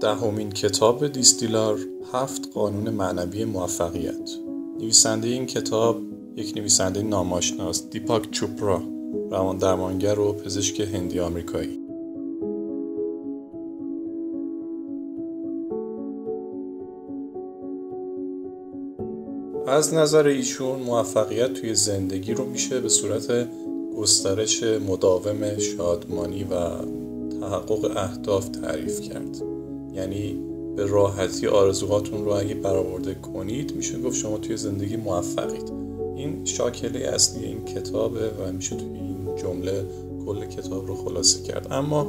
دهمین کتاب دیستیلار، 7 قانون معنوی موفقیت. نویسنده این کتاب یک نویسنده نامآشناست، دیپاک چوپرا، روان‌درمانگر و پزشک هندی آمریکایی. از نظر ایشون موفقیت توی زندگی رو میشه به صورت گسترش مداوم شادمانی و تحقق اهداف تعریف کرد. یعنی به راحتی آرزوهاتون رو اگه برآورده کنید میشه گفت شما توی زندگی موفقید. این شاکله اصلی این کتابه و میشه توی این جمله کل کتاب رو خلاصه کرد. اما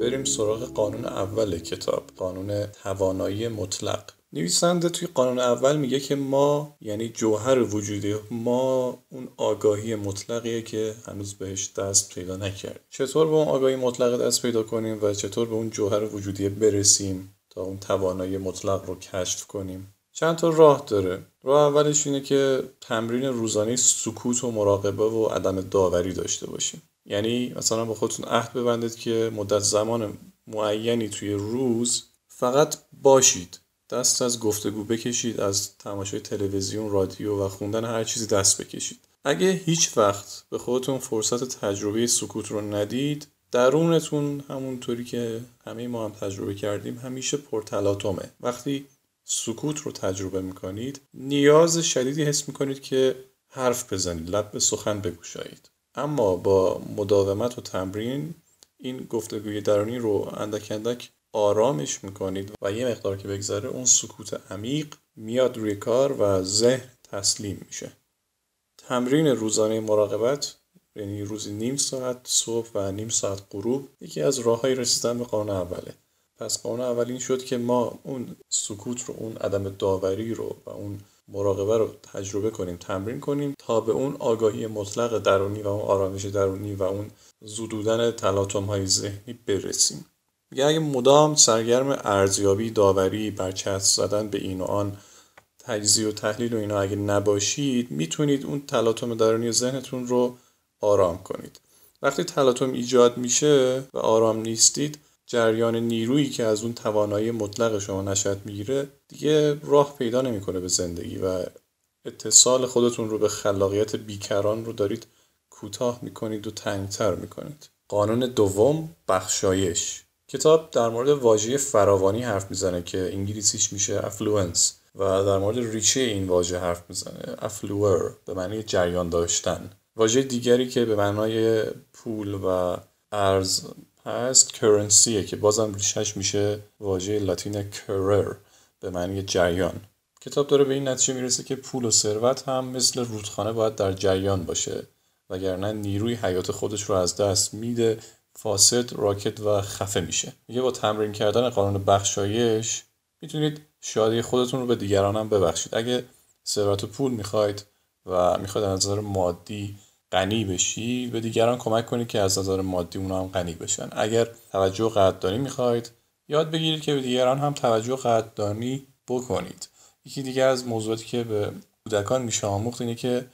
بریم سراغ قانون اول کتاب، قانون توانایی مطلق. نویسنده توی قانون اول میگه که ما، یعنی جوهر وجودی ما، اون آگاهی مطلقیه که هنوز بهش دست پیدا نکرد. چطور به اون آگاهی مطلق دست پیدا کنیم و چطور به اون جوهر وجودی برسیم تا اون توانایی مطلق رو کشف کنیم؟ چند تا راه داره. راه اولش اینه که تمرین روزانه سکوت و مراقبه و عدم داوری داشته باشیم. یعنی مثلا با خودتون عهد ببندید که مدت زمان معینی توی روز فقط باشید، دست از گفتگو بکشید، از تماشای تلویزیون، رادیو و خوندن هر چیزی دست بکشید. اگه هیچ وقت به خودتون فرصت تجربه سکوت رو ندید، درونتون همونطوری که همه ما هم تجربه کردیم همیشه پرتلاطمه. وقتی سکوت رو تجربه میکنید، نیاز شدیدی حس میکنید که حرف بزنید، لب به سخن بگشایید. اما با مداومت و تمرین این گفتگوی درونی رو اندک اندک آرامش میکنید و یه مقدار که بگذره اون سکوت عمیق میاد روی کار و ذهن تسلیم میشه. تمرین روزانه مراقبت، یعنی روزی نیم ساعت صبح و نیم ساعت غروب، یکی از راه‌های رسیدن به قانون اوله. پس قانون اول این شد که ما اون سکوت رو، اون عدم داوری رو و اون مراقبه رو تجربه کنیم، تمرین کنیم تا به اون آگاهی مطلق درونی و اون آرامش درونی و اون زدودن تلاطم‌های ذهنی برسیم. میگه اگه مدام سرگرم ارزیابی، داوری، برچسب زدن به این و آن، تجزیه و تحلیل و اینا اگه نباشید، میتونید اون تلاطم درونی ذهنتون رو آرام کنید. وقتی تلاطم ایجاد میشه و آرام نیستید، جریان نیرویی که از اون توانایی مطلق شما نشأت میگیره دیگه راه پیدا نمیکنه به زندگی و اتصال خودتون رو به خلاقیت بیکران رو دارید کوتاه میکنید و تنگتر میکنید. قانون دوم، بخشایش. کتاب در مورد واژه فراوانی حرف میزنه که انگلیسیش میشه افلوئنس و در مورد ریشه این واژه حرف میزنه، افلوئر، به معنی جریان داشتن. واژه دیگری که به معنای پول و ارز هست کرنسیه که بازم ریشهش میشه واژه لاتین کرر، به معنی جریان. کتاب داره به این نتیجه میرسه که پول و ثروت هم مثل رودخانه باید در جریان باشه، وگرنه نیروی حیات خودش رو از دست میده، فاسد، راکت و خفه میشه. میگه با تمرین کردن قانون بخشایش میتونید شادی خودتون رو به دیگران هم ببخشید. اگه ثروت و پول میخواید و میخواید از نظر مادی غنی بشی، به دیگران کمک کنید که از نظر مادی اونا هم غنی بشن. اگر توجه و قدردانی میخواید، یاد بگیرید که به دیگران هم توجه و قدردانی بکنید. یکی دیگر از موضوعاتی که به کودکان میشه آموخت اینه که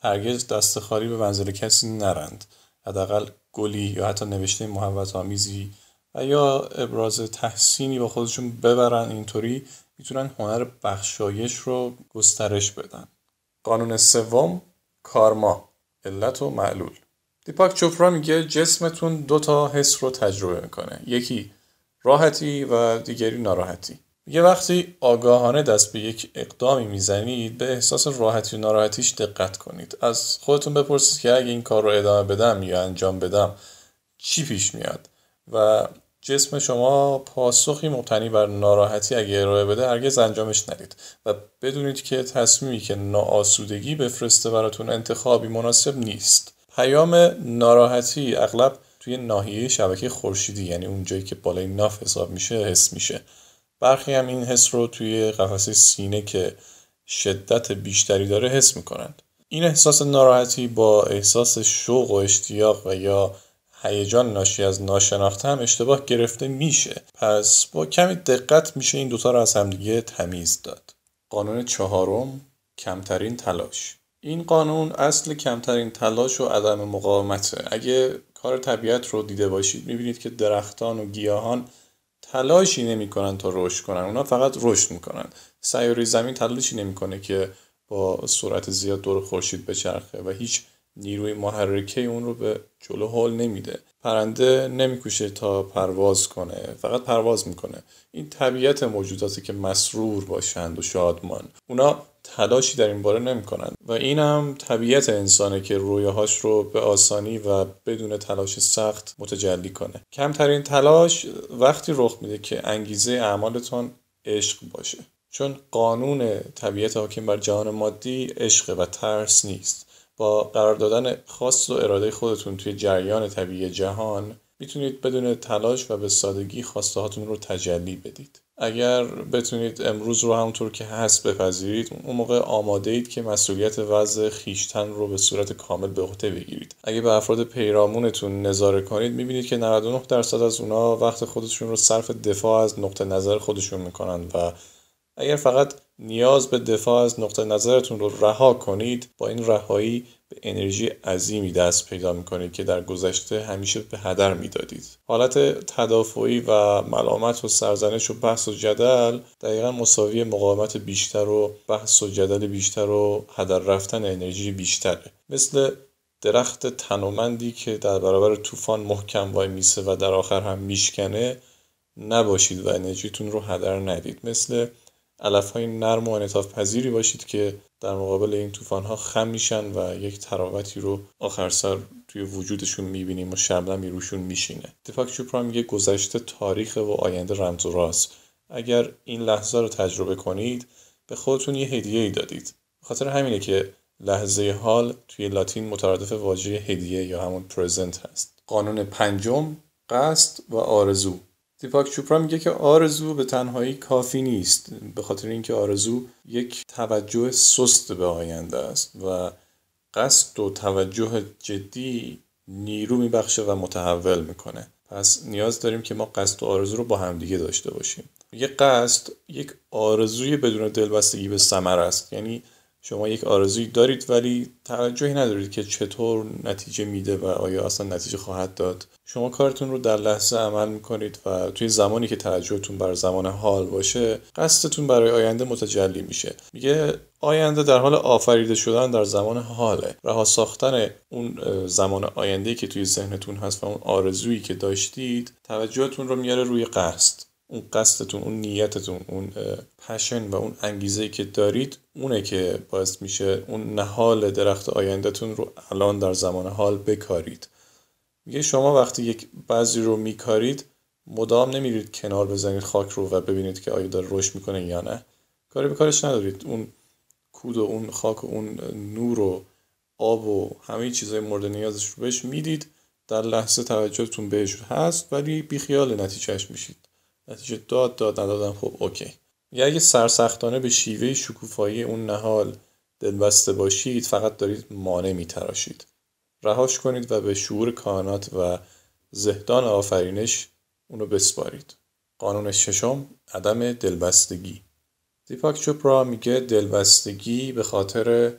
هرگز دست خالی به منزل کسی نرند. حداقل گلی یا حتی نوشته محبت‌آمیزی و یا ابراز تحسینی با خودشون ببرن. اینطوری میتونن هنر بخشایش رو گسترش بدن. قانون سوم، کارما، علت و معلول. دیپاک چوپرا میگه جسمتون 2 حس رو تجربه میکنه، یکی راحتی و دیگری ناراحتی. میگه وقتی آگاهانه دست به یک اقدامی میزنید، به احساس راحتی و ناراحتیش دقت کنید. از خودتون بپرسید که اگه این کار رو ادامه بدم یا انجام بدم چی پیش میاد، و جسم شما پاسخی مبتنی بر ناراحتی اگه ارائه بده هرگز انجامش ندید. و بدونید که تصمیمی که ناآسودگی بفرسته براتون انتخابی مناسب نیست. پیام ناراحتی اغلب توی ناحیه شبکه خورشیدی، یعنی اون جایی که بالای ناف حساب میشه، حس میشه. برخی هم این حس رو توی قفسه سینه که شدت بیشتری داره حس میکنند. این احساس ناراحتی با احساس شوق و اشتیاق و یا هیجان ناشی از ناشناخته هم اشتباه گرفته میشه. پس با کمی دقت میشه این 2 رو از همدیگه تمیز داد. قانون 4، کمترین تلاش. این قانون اصل کمترین تلاش و عدم مقاومته. اگه کار طبیعت رو دیده باشید میبینید که درختان و گیاهان تلاشی نمی‌کنن تا رشد کنن، اونا فقط رشد می‌کنن. سیاره زمین تلاشی نمی‌کنه که با سرعت زیاد دور خورشید بچرخه و هیچ نیروی محرکه اون رو به جلو هل نمیده. پرنده نمی‌کوشه تا پرواز کنه، فقط پرواز میکنه. این طبیعت موجوداته که مسرور باشند و شادمان. اونا تلاشی در این باره نمی‌کنند و این هم طبیعت انسانه که رویاهاش رو به آسانی و بدون تلاش سخت متجلی کنه. کمترین تلاش وقتی رخ میده که انگیزه اعمالتون عشق باشه، چون قانون طبیعت حاکم بر جهان مادی عشق و ترس نیست. با قرار دادن خواست و اراده خودتون توی جریان طبیعی جهان میتونید بدون تلاش و به سادگی خواسته هاتون رو تجلی بدید. اگر بتونید امروز رو همونطور که هست بپذیرید، اون موقع آماده اید که مسئولیت وضع خیشتن رو به صورت کامل به عهده بگیرید. اگه به افراد پیرامونتون نظاره کنید میبینید که 99% از اونا وقت خودشون رو صرف دفاع از نقطه نظر خودشون میکنن و اگر فقط نیاز به دفاع از نقطه نظرتون رو رها کنید، با این رهایی به انرژی عظیمی دست پیدا می‌کنید که در گذشته همیشه به هدر می‌دادید. حالت تدافعی و ملامت و سرزنش و بحث و جدل دقیقاً مساوی مقاومت بیشتر و بحث و جدل بیشتر و هدر رفتن انرژی بیشتره. مثل درخت تنومندی که در برابر طوفان محکم وای میسه و در آخر هم میشکنه نباشید و انرژیتون رو هدر ندید. مثل علف‌های نرم و انعطاف پذیری باشید که در مقابل این طوفان‌ها خم میشن و یک تراوتی رو آخر سر توی وجودشون میبینیم و شبنمی روشون میشینه. دیپاک چوپرا میگه گذشته تاریخ و آینده رمز و راز. اگر این لحظه رو تجربه کنید به خودتون یه هدیه‌ای دادید. خاطر همینه که لحظه حال توی لاتین مترادف واژه هدیه یا همون پرزنت هست. قانون پنجم، قصد و آرزو. دیپاک چوپرا میگه که آرزو به تنهایی کافی نیست، به خاطر اینکه آرزو یک توجه سست به آینده است و قصد و توجه جدی نیرو میبخشه و متحول میکنه. پس نیاز داریم که ما قصد و آرزو رو با همدیگه داشته باشیم. یه قصد یک آرزوی بدون دلبستگی به ثمر است، یعنی شما یک آرزویی دارید ولی توجهی ندارید که چطور نتیجه میده و آیا اصلا نتیجه خواهد داد. شما کارتون رو در لحظه عمل میکنید و توی زمانی که توجهتون بر زمان حال باشه قصدتون برای آینده متجلی میشه. میگه آینده در حال آفریده شدن در زمان حاله. رها ساختن اون زمان آینده‌ای که توی ذهنتون هست و اون آرزویی که داشتید توجهتون رو میاره روی قصد. اون قصدتون، اون نیتتون، اون پشن و اون انگیزه‌ای که دارید اونه که باعث میشه اون نهال درخت آینده‌تون رو الان در زمان حال بکارید. میگه شما وقتی یک بذری رو میکارید مدام نمیرید کنار بزنید خاک رو و ببینید که آیا داره رشد میکنه یا نه. کاری به کارش ندارید. اون کود و اون خاک و اون نور و آب و همه چیزای مورد نیازش رو بهش میدید. در لحظه توجهتون بهش هست ولی بیخیال نتیجهش میشید. نتیجه داد ندادم خب اوکی. یا اگه سرسختانه به شیوه شکوفایی اون نهال دلبسته باشید فقط دارید مانع میتراشید. رهاش کنید و به شعور کائنات و زهدان آفرینش اونو بسپارید. قانون ششم، عدم دلبستگی. دیپاک چوپرا میگه دلبستگی به خاطر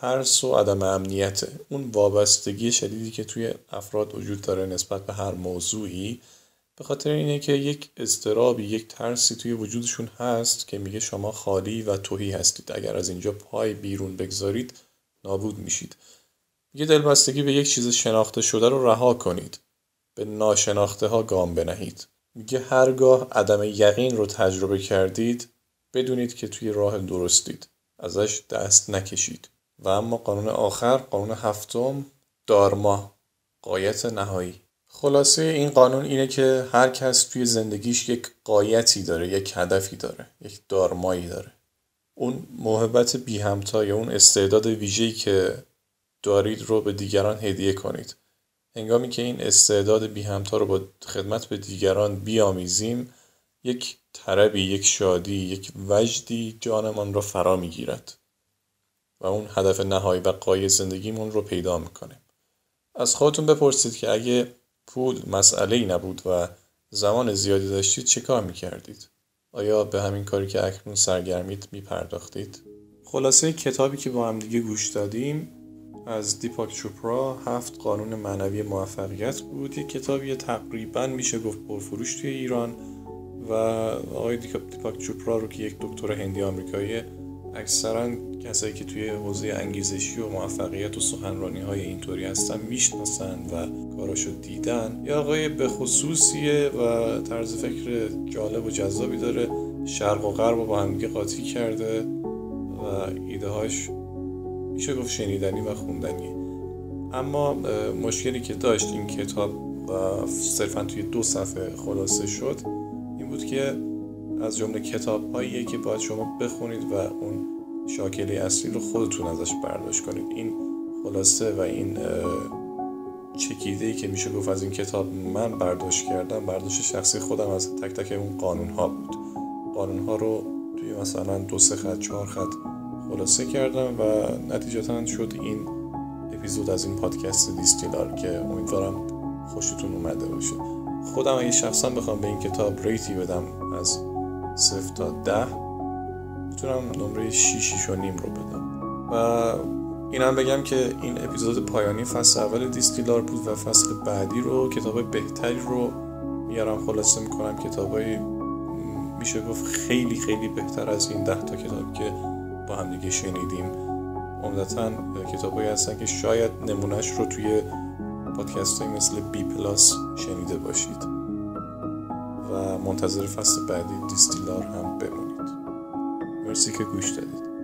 ترس و عدم امنیته. اون وابستگی شدیدی که توی افراد وجود داره نسبت به هر موضوعی به خاطر اینه که یک اضطرابی، یک ترسی توی وجودشون هست که میگه شما خالی و تهی هستید. اگر از اینجا پای بیرون بگذارید نابود میشید. میگه دلبستگی به یک چیز شناخته شده رو رها کنید. به ناشناخته ها گام بنهید. میگه هرگاه عدم یقین رو تجربه کردید بدونید که توی راه درستید. ازش دست نکشید. و اما قانون آخر، قانون هفتم، دارما، غایت نهایی. خلاصه این قانون اینه که هر کس توی زندگیش یک غایتی داره، یک هدفی داره، یک دارمایی داره. اون موهبت بی همتا یا اون استعداد ویژه‌ای که دارید رو به دیگران هدیه کنید. هنگامی که این استعداد بی همتا رو با خدمت به دیگران بیامیزیم، یک طربی، یک شادی، یک وجدی جانمان رو فرا میگیرد و اون هدف نهایی و غایه زندگیمون رو پیدا میکنیم. از خودتون بپرسید که اگه پول مسئله‌ای نبود و زمان زیادی داشتید چه کار می‌کردید؟ آیا به همین کاری که اکنون سرگرمید می‌پرداختید؟ خلاصه کتابی که با هم دیگه گوش دادیم از دیپاک چوپرا 7 قانون معنوی موفقیت بود. یک کتابی تقریباً میشه گفت پرفروش توی ایران و آقای دیپاک چوپرا رو که یک دکتر هندی آمریکایی، اکثراً کسایی که توی حوزه انگیزشی و موفقیت و سخنرانی‌های اینطوری هستن میشناسن و کاراشو دیدن. یه آقای به خصوصیه و طرز فکر جالب و جذابی داره. شرق و غرب رو با هم دیگه قاطی کرده و ایده‌هاش میشه گفت شنیدنی و خوندنی. اما مشکلی که داشت این کتاب و صرفاً توی 2 صفحه خلاصه شد این بود که از جمله کتاب‌هاییه که باید شما بخونید و اون شاکله اصلی رو خودتون ازش برداشت کنید. این خلاصه و این چکیده‌ای که میشه گفت از این کتاب من برداشت کردم، برداشت شخصی خودم از تک تک اون قانون‌ها بود. قانون‌ها رو توی مثلا 2-3 خط 4 خط خلاصه کردم و نتیجتاً شد این اپیزود از این پادکست دیستیلار که امیدوارم خوشتون اومده باشه. خودم اگه شخصاً بخوام به این کتاب ریتی بدم از 0 تا 10 میتونم نمره 6.5 رو بدم و اینم بگم که این اپیزود پایانی فصل اول دیستیلار بود و فصل بعدی رو کتابای بهتری رو میارم خلاصه میکنم، کتابای میشه گفت خیلی خیلی بهتر از این 10 تا کتاب که با هم دیگه شنیدیم. عمدتاً کتابایی هستن که شاید نمونهش رو توی پادکست های مثل B+ شنیده باشید و منتظر فصل بعدی دیستیلار هم بمونید. مرسی که گوش دادید.